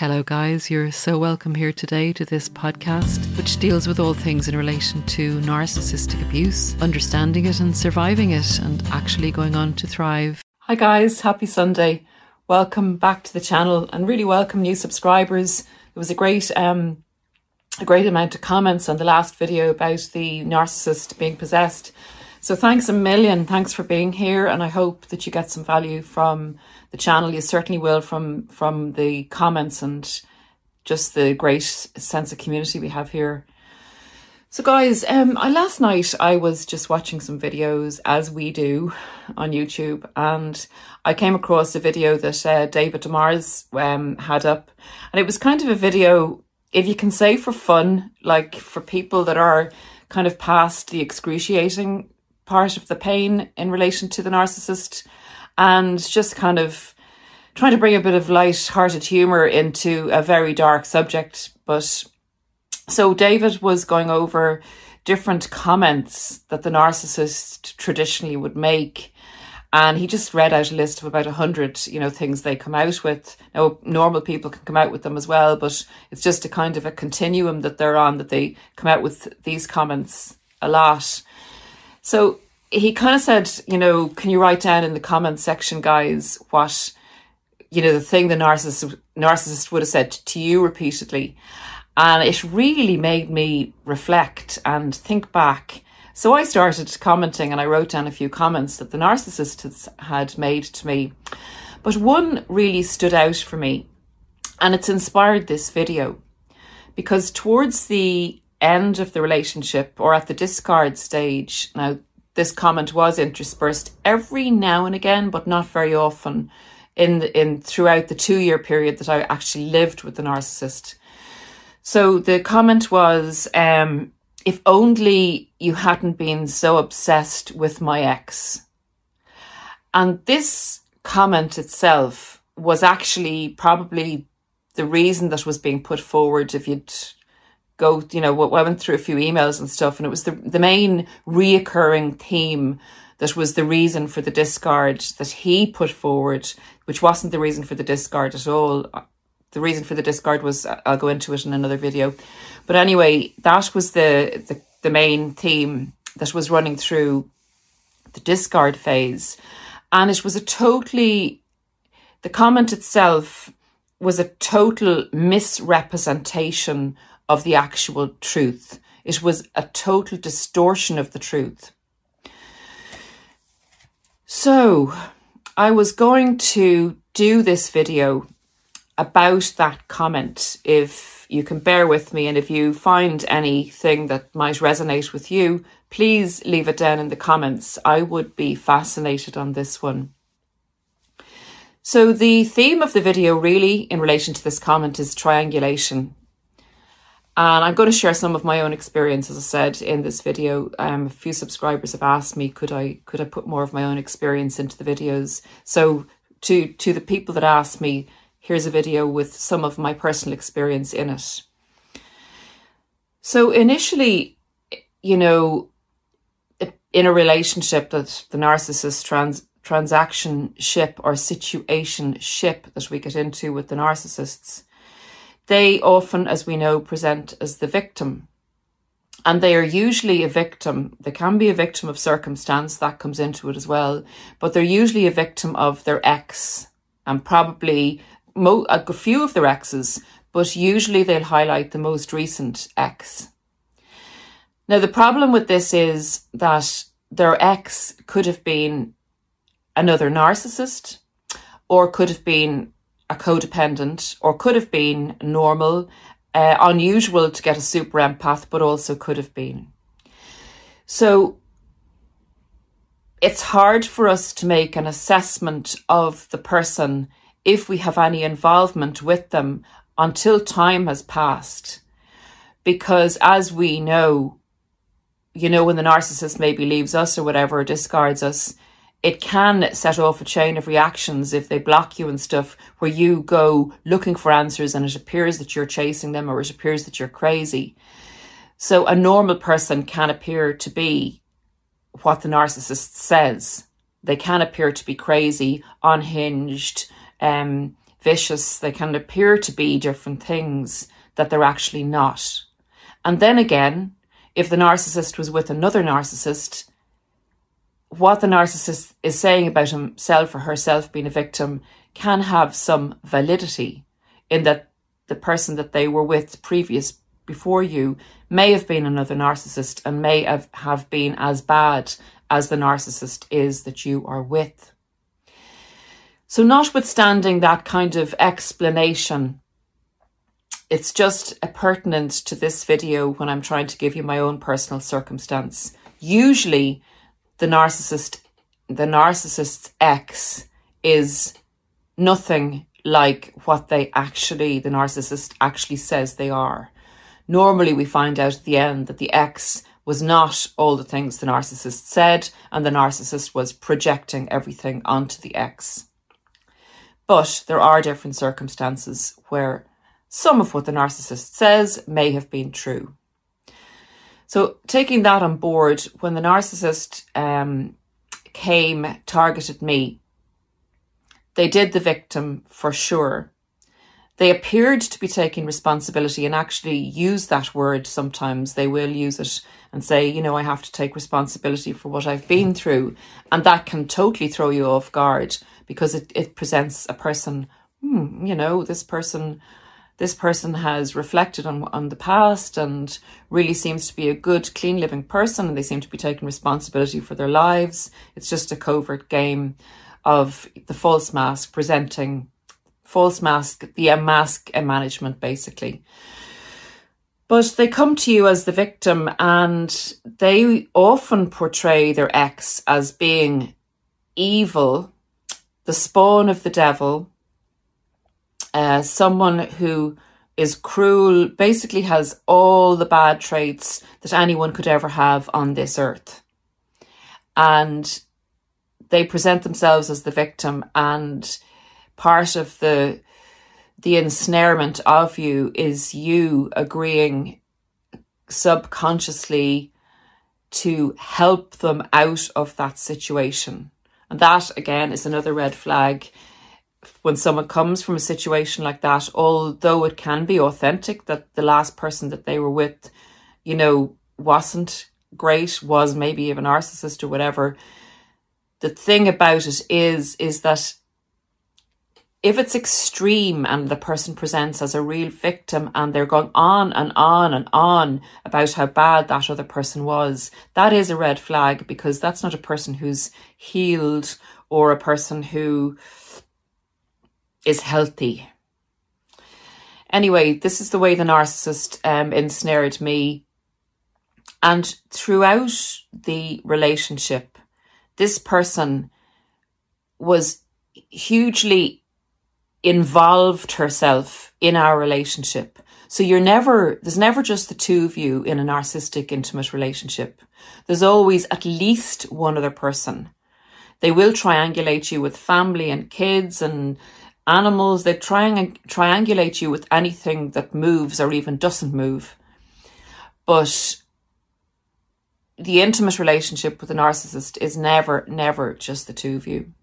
Hello guys, you're so welcome here today to this podcast, which deals with all things in relation to narcissistic abuse, understanding it and surviving it and actually going on to thrive. Hi guys, happy Sunday. Welcome back to the channel and really welcome new subscribers. There was a great amount of comments on the last video about the narcissist being possessed. So thanks a million. Thanks for being here. And I hope that you get some value from the channel. You certainly will from the comments and just the great sense of community we have here. So guys, last night I was just watching some videos, as we do on YouTube. And I came across a video that David DeMars had up. And it was kind of a video, if you can say for fun, like for people that are kind of past the excruciating part of the pain in relation to the narcissist, and just kind of trying to bring a bit of light-hearted humour into a very dark subject. But so David was going over different comments that the narcissist traditionally would make, and he just read out a list of about 100, things they come out with. Now, normal people can come out with them as well, but it's just a kind of a continuum that they're on, that they come out with these comments a lot. So he kind of said, can you write down in the comments section, guys, what, the thing the narcissist would have said to you repeatedly. And it really made me reflect and think back. So I started commenting and I wrote down a few comments that the narcissist had made to me. But one really stood out for me, and it's inspired this video, because towards the end of the relationship, or at the discard stage. Now, this comment was interspersed every now and again, but not very often in throughout the 2-year period that I actually lived with the narcissist. So the comment was, if only you hadn't been so obsessed with my ex. And this comment itself was actually probably the reason that was being put forward. If you'd go, I went through a few emails and stuff, and it was the main reoccurring theme that was the reason for the discard that he put forward, which wasn't the reason for the discard at all. The reason for the discard was, I'll go into it in another video. But anyway, that was the main theme that was running through the discard phase. And it was the comment itself was a total misrepresentation of the actual truth. It was a total distortion of the truth. So I was going to do this video about that comment, if you can bear with me, and if you find anything that might resonate with you, please leave it down in the comments. I would be fascinated on this one. So the theme of the video really in relation to this comment is triangulation. And I'm going to share some of my own experience, as I said, in this video. A few subscribers have asked me, could I put more of my own experience into the videos? So to the people that asked me, here's a video with some of my personal experience in it. So initially, in a relationship that the narcissist transactionship or situationship that we get into with the narcissists, they often, as we know, present as the victim. And they are usually a victim. They can be a victim of circumstance, that comes into it as well. But they're usually a victim of their ex, and probably a few of their exes, but usually they'll highlight the most recent ex. Now, the problem with this is that their ex could have been another narcissist, or could have been a codependent, or could have been normal, unusual to get a super empath, but also could have been. So it's hard for us to make an assessment of the person if we have any involvement with them until time has passed. Because as we know, when the narcissist maybe leaves us or whatever, or discards us, it can set off a chain of reactions if they block you and stuff, where you go looking for answers and it appears that you're chasing them, or it appears that you're crazy. So a normal person can appear to be what the narcissist says. They can appear to be crazy, unhinged, vicious, they can appear to be different things that they're actually not. And then again, if the narcissist was with another narcissist, what the narcissist is saying about himself or herself being a victim can have some validity, in that the person that they were with previous before you may have been another narcissist and may have been as bad as the narcissist is that you are with. So notwithstanding that kind of explanation, it's just pertinent to this video when I'm trying to give you my own personal circumstance. Usually the narcissist's ex is nothing like what the narcissist actually says they are. Normally we find out at the end that the ex was not all the things the narcissist said, and the narcissist was projecting everything onto the ex. But there are different circumstances where some of what the narcissist says may have been true. So taking that on board, when the narcissist targeted me, they did the victim for sure. They appeared to be taking responsibility and actually use that word sometimes. They will use it and say, you know, I have to take responsibility for what I've been through. And that can totally throw you off guard, because it presents a person, you know, this person has reflected on the past and really seems to be a good, clean living person, and they seem to be taking responsibility for their lives. It's just a covert game of the false mask presenting, mask management, basically. But they come to you as the victim, and they often portray their ex as being evil, the spawn of the devil, someone who is cruel, basically has all the bad traits that anyone could ever have on this earth. And they present themselves as the victim, and part of the ensnarement of you is you agreeing subconsciously to help them out of that situation. And that, again, is another red flag. When someone comes from a situation like that, although it can be authentic that the last person that they were with, you know, wasn't great, was maybe even a narcissist or whatever, the thing about it is that if it's extreme and the person presents as a real victim and they're going on and on and on about how bad that other person was, that is a red flag, because that's not a person who's healed or a person who is healthy. Anyway, this is the way the narcissist ensnared me. And throughout the relationship, this person was hugely involved herself in our relationship. So there's never just the two of you in a narcissistic intimate relationship. There's always at least one other person. They will triangulate you with family and kids and animals. They triangulate you with anything that moves or even doesn't move. But the intimate relationship with a narcissist is never, never just the two of you.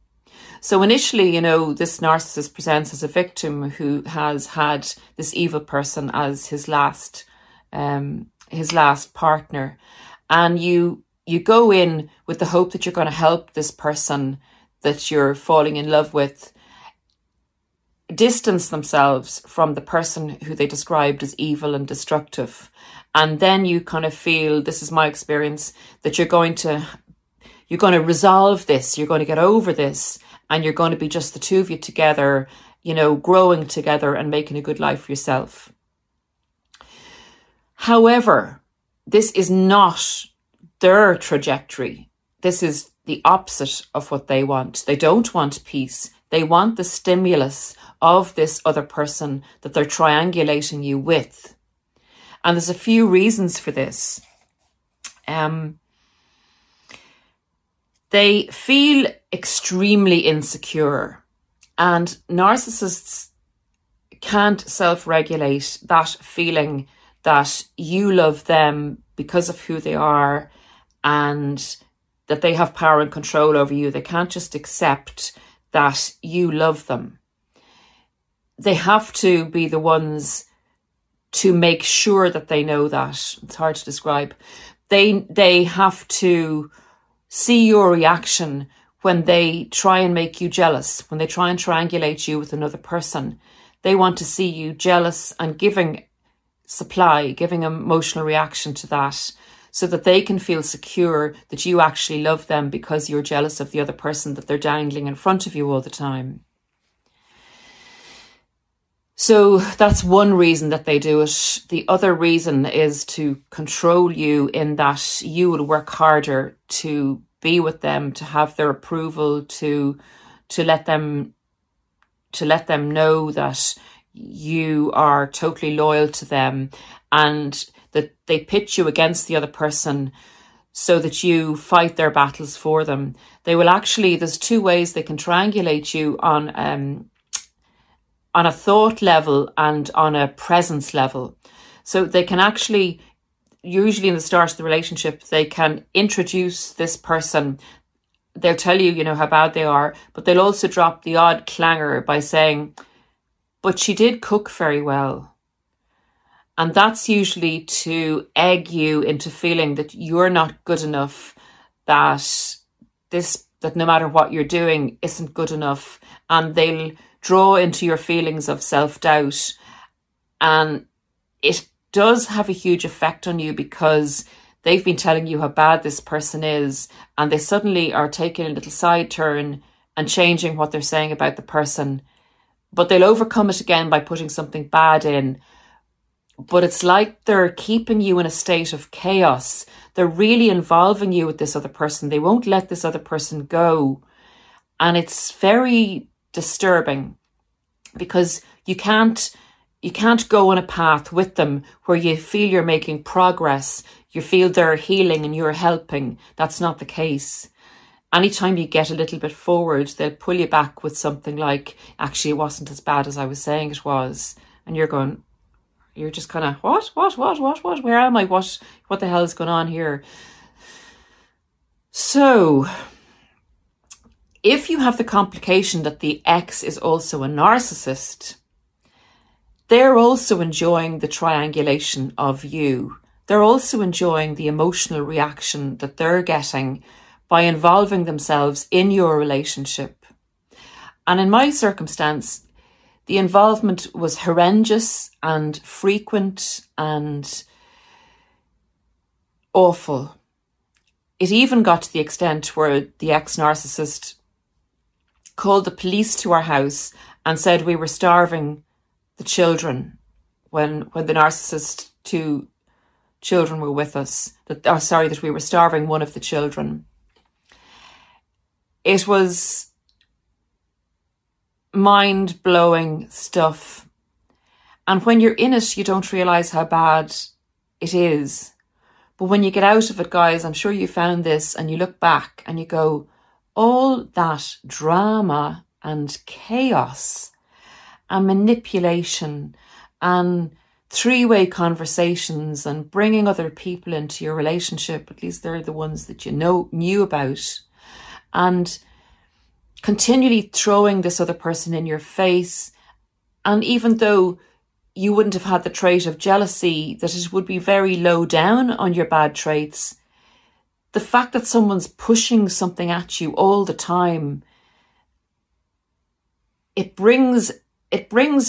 So initially, you know, this narcissist presents as a victim who has had this evil person as his last partner. And you go in with the hope that you're going to help this person that you're falling in love with distance themselves from the person who they described as evil and destructive. And then you kind of feel, this is my experience, that you're going to resolve this, you're going to get over this, and you're going to be just the two of you together, you know, growing together and making a good life for yourself. However, this is not their trajectory. This is the opposite of what they want. They don't want peace. They want the stimulus of this other person that they're triangulating you with. And there's a few reasons for this. They feel extremely insecure, and narcissists can't self-regulate that feeling that you love them because of who they are and that they have power and control over you. They can't just accept that you love them. they have to be the ones to make sure that they know that. It's hard to describe. They have to see your reaction when they try and make you jealous, when they try and triangulate you with another person. They want to see you jealous and giving an emotional reaction to that, so that they can feel secure that you actually love them because you're jealous of the other person that they're dangling in front of you all the time. So that's one reason that they do it. The other reason is to control you, in that you will work harder to be with them, to have their approval, to let them know that you are totally loyal to them, and that they pit you against the other person so that you fight their battles for them. They will actually, there's two ways they can triangulate you, on a thought level and on a presence level. So they can actually, usually in the start of the relationship, they can introduce this person. They'll tell you, you know, how bad they are, but they'll also drop the odd clanger by saying, but she did cook very well. And that's usually to egg you into feeling that you're not good enough, that no matter what you're doing isn't good enough. And they'll draw into your feelings of self-doubt. And it does have a huge effect on you, because they've been telling you how bad this person is, and they suddenly are taking a little side turn and changing what they're saying about the person. But they'll overcome it again by putting something bad in. But it's like they're keeping you in a state of chaos. They're really involving you with this other person. They won't let this other person go. And it's very disturbing, because you can't go on a path with them where you feel you're making progress. You feel they're healing and you're helping. That's not the case. Anytime you get a little bit forward, they'll pull you back with something like, actually, it wasn't as bad as I was saying it was. And you're going... You're just kind of, what, where am I? What the hell is going on here? So if you have the complication that the ex is also a narcissist, they're also enjoying the triangulation of you. They're also enjoying the emotional reaction that they're getting by involving themselves in your relationship. And in my circumstance, the involvement was horrendous and frequent and awful. It even got to the extent where the ex-narcissist called the police to our house and said we were starving the children when the narcissist's two children were with us. That we were starving one of the children. It was mind-blowing stuff. And when you're in it, you don't realise how bad it is. But when you get out of it, guys, I'm sure you found this, and you look back and you go, all that drama and chaos and manipulation and three-way conversations and bringing other people into your relationship, at least they're the ones that you knew about, and continually throwing this other person in your face. And even though you wouldn't have had the trait of jealousy, that it would be very low down on your bad traits, the fact that someone's pushing something at you all the time, it brings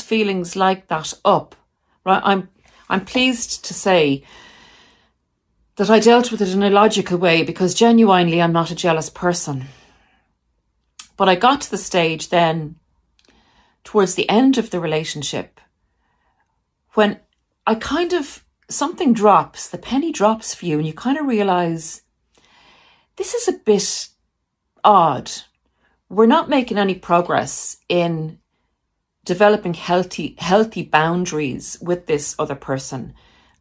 feelings like that up. Right? I'm pleased to say that I dealt with it in a logical way, because genuinely I'm not a jealous person. But I got to the stage then, towards the end of the relationship, when I kind of, something drops, the penny drops for you, and you kind of realise, this is a bit odd. We're not making any progress in developing healthy boundaries with this other person.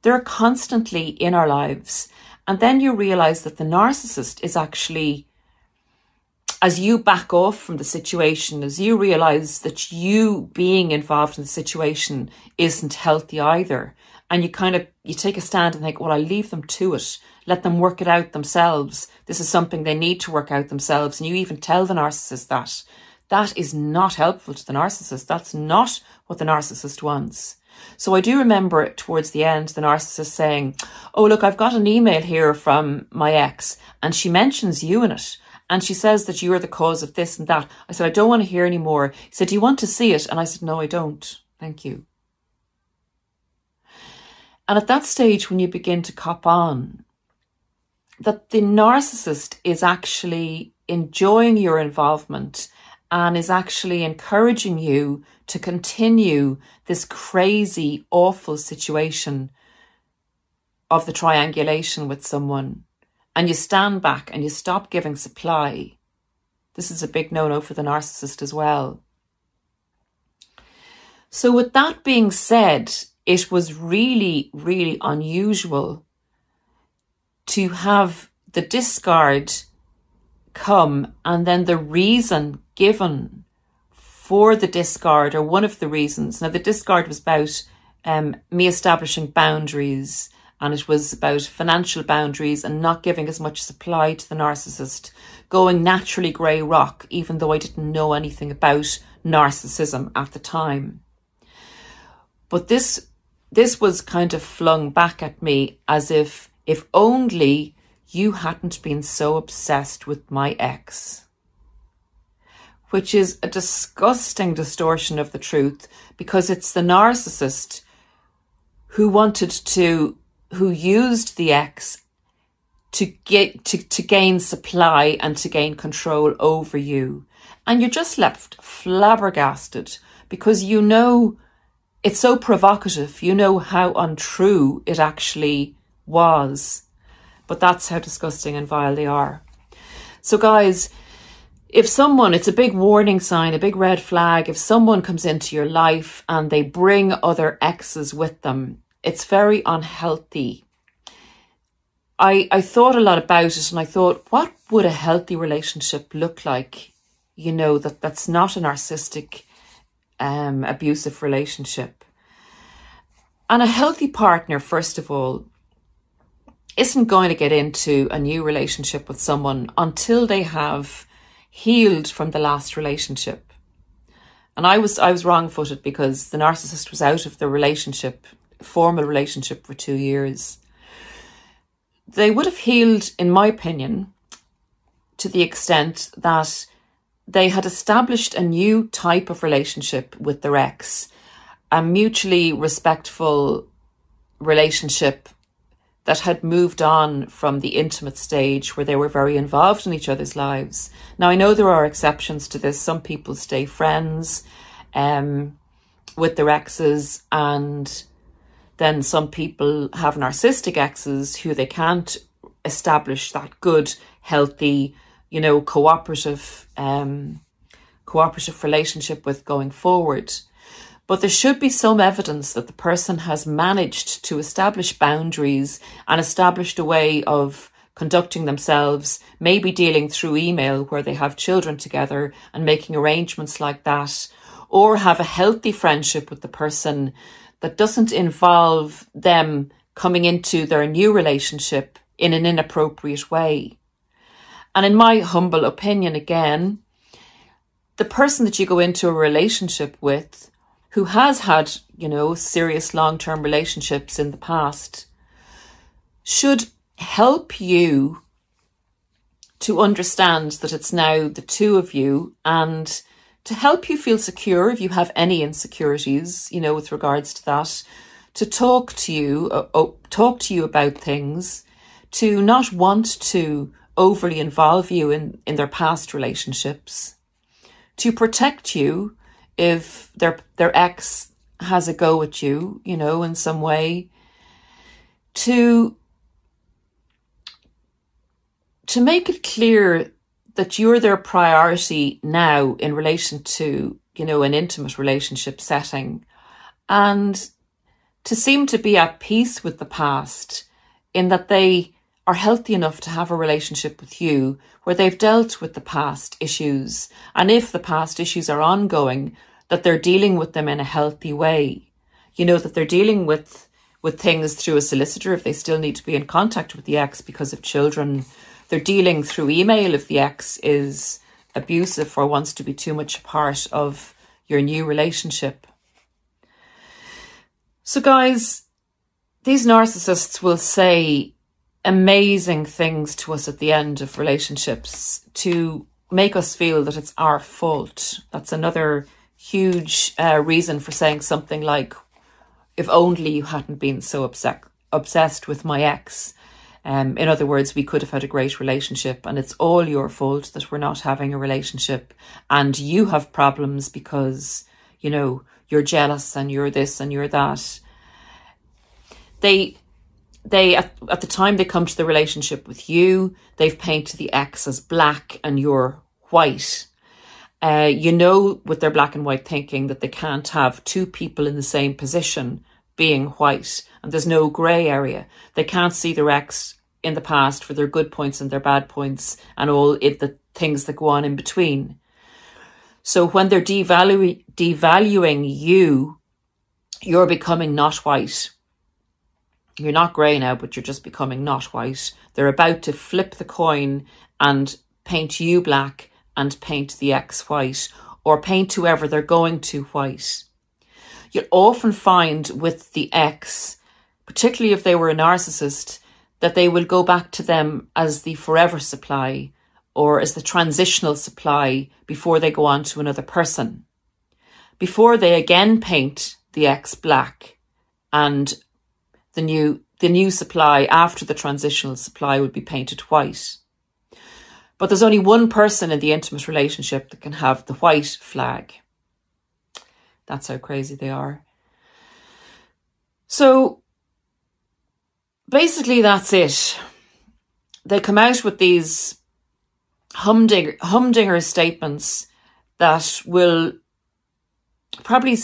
They're constantly in our lives. And then you realise that the narcissist is actually, as you back off from the situation, as you realise that you being involved in the situation isn't healthy either, and you take a stand and think, well, I'll leave them to it. Let them work it out themselves. This is something they need to work out themselves. And you even tell the narcissist that. That is not helpful to the narcissist. That's not what the narcissist wants. So I do remember towards the end, the narcissist saying, oh, look, I've got an email here from my ex and she mentions you in it. And she says that you are the cause of this and that. I said, I don't want to hear any more. He said, do you want to see it? And I said, no, I don't. Thank you. And at that stage, when you begin to cop on, that the narcissist is actually enjoying your involvement and is actually encouraging you to continue this crazy, awful situation of the triangulation with someone. And you stand back and you stop giving supply. This is a big no-no for the narcissist as well. So with that being said, it was really, really unusual to have the discard come and then the reason given for the discard, or one of the reasons. Now, the discard was about me establishing boundaries, and it was about financial boundaries and not giving as much supply to the narcissist, going naturally grey rock, even though I didn't know anything about narcissism at the time. But this was kind of flung back at me as if only you hadn't been so obsessed with my ex. Which is a disgusting distortion of the truth, because it's the narcissist who used the ex to gain supply and to gain control over you. And you're just left flabbergasted, because you know it's so provocative. You know how untrue it actually was. But that's how disgusting and vile they are. So guys, if someone, it's a big warning sign, a big red flag, if someone comes into your life and they bring other exes with them, it's very unhealthy. I thought a lot about it, and I thought, what would a healthy relationship look like? You know, that's not a narcissistic, abusive relationship. And a healthy partner, first of all, isn't going to get into a new relationship with someone until they have healed from the last relationship. And I was wrong-footed, because the narcissist was out of the relationship, formal relationship, for 2 years. They would have healed, in my opinion, to the extent that they had established a new type of relationship with their ex, a mutually respectful relationship that had moved on from the intimate stage where they were very involved in each other's lives. Now, I know there are exceptions to this. Some people stay friends with their exes, and then some people have narcissistic exes who they can't establish that good, healthy, you know, cooperative relationship with going forward. But there should be some evidence that the person has managed to establish boundaries and established a way of conducting themselves, maybe dealing through email where they have children together and making arrangements like that, or have a healthy friendship with the person that doesn't involve them coming into their new relationship in an inappropriate way. And in my humble opinion, again, the person that you go into a relationship with, who has had, you know, serious long-term relationships in the past, should help you to understand that it's now the two of you, and to help you feel secure if you have any insecurities, you know, with regards to that, to talk to you about things, to not want to overly involve you in their past relationships, to protect you if their ex has a go at you, you know, in some way, to make it clear that you're their priority now in relation to, you know, an intimate relationship setting, and to seem to be at peace with the past, in that they are healthy enough to have a relationship with you where they've dealt with the past issues. And if the past issues are ongoing, that they're dealing with them in a healthy way. You know, that they're dealing with things through a solicitor if they still need to be in contact with the ex because of children. They're dealing through email if the ex is abusive or wants to be too much a part of your new relationship. So guys, these narcissists will say amazing things to us at the end of relationships to make us feel that it's our fault. That's another huge reason for saying something like, if only you hadn't been so obsessed with my ex. In other words, we could have had a great relationship, and it's all your fault that we're not having a relationship, and you have problems because, you know, you're jealous and you're this and you're that. They at the time they come to the relationship with you, they've painted the ex as black and you're white. You know, with their black and white thinking, that they can't have two people in the same position being white, and there's no grey area. They can't see their ex in the past for their good points and their bad points and all the things that go on in between. So when they're devaluing you, you're becoming not white. You're not grey now, but you're just becoming not white. They're about to flip the coin and paint you black and paint the ex white, or paint whoever they're going to white. You'll often find with the ex, particularly if they were a narcissist, that they will go back to them as the forever supply or as the transitional supply before they go on to another person. Before they again paint the ex black, and the new supply after the transitional supply would be painted white. But there's only one person in the intimate relationship that can have the white flag. That's how crazy they are. So basically that's it. They come out with these humdinger statements that will probably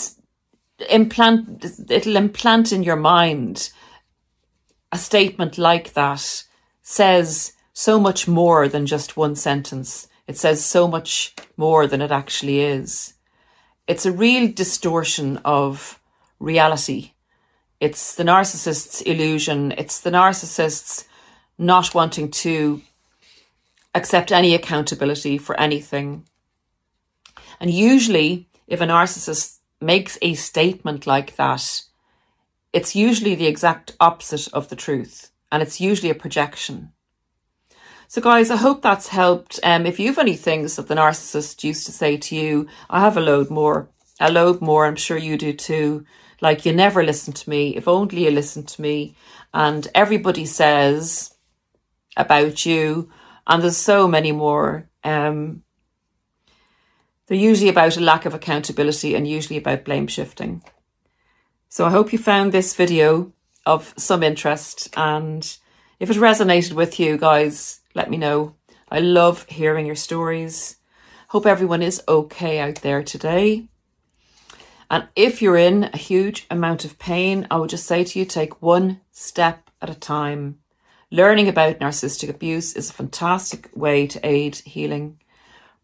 implant in your mind. A statement like that says so much more than just one sentence. It says so much more than it actually is. It's a real distortion of reality. It's the narcissist's illusion. It's the narcissist's not wanting to accept any accountability for anything. And usually, if a narcissist makes a statement like that, it's usually the exact opposite of the truth, and it's usually a projection. So guys, I hope that's helped. If you've any things that the narcissist used to say to you, I have a load more, I'm sure you do too. Like, you never listen to me, if only you listened to me, and everybody says about you, and there's so many more. They're usually about a lack of accountability and usually about blame shifting. So I hope you found this video of some interest, and if it resonated with you guys, let me know. I love hearing your stories. Hope everyone is okay out there today. And if you're in a huge amount of pain, I would just say to you, take one step at a time. Learning about narcissistic abuse is a fantastic way to aid healing.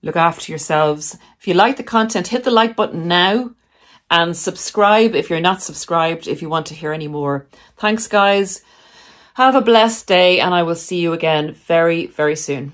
Look after yourselves. If you like the content, hit the like button now and subscribe if you're not subscribed, if you want to hear any more. Thanks, guys. Have a blessed day, and I will see you again very, very soon.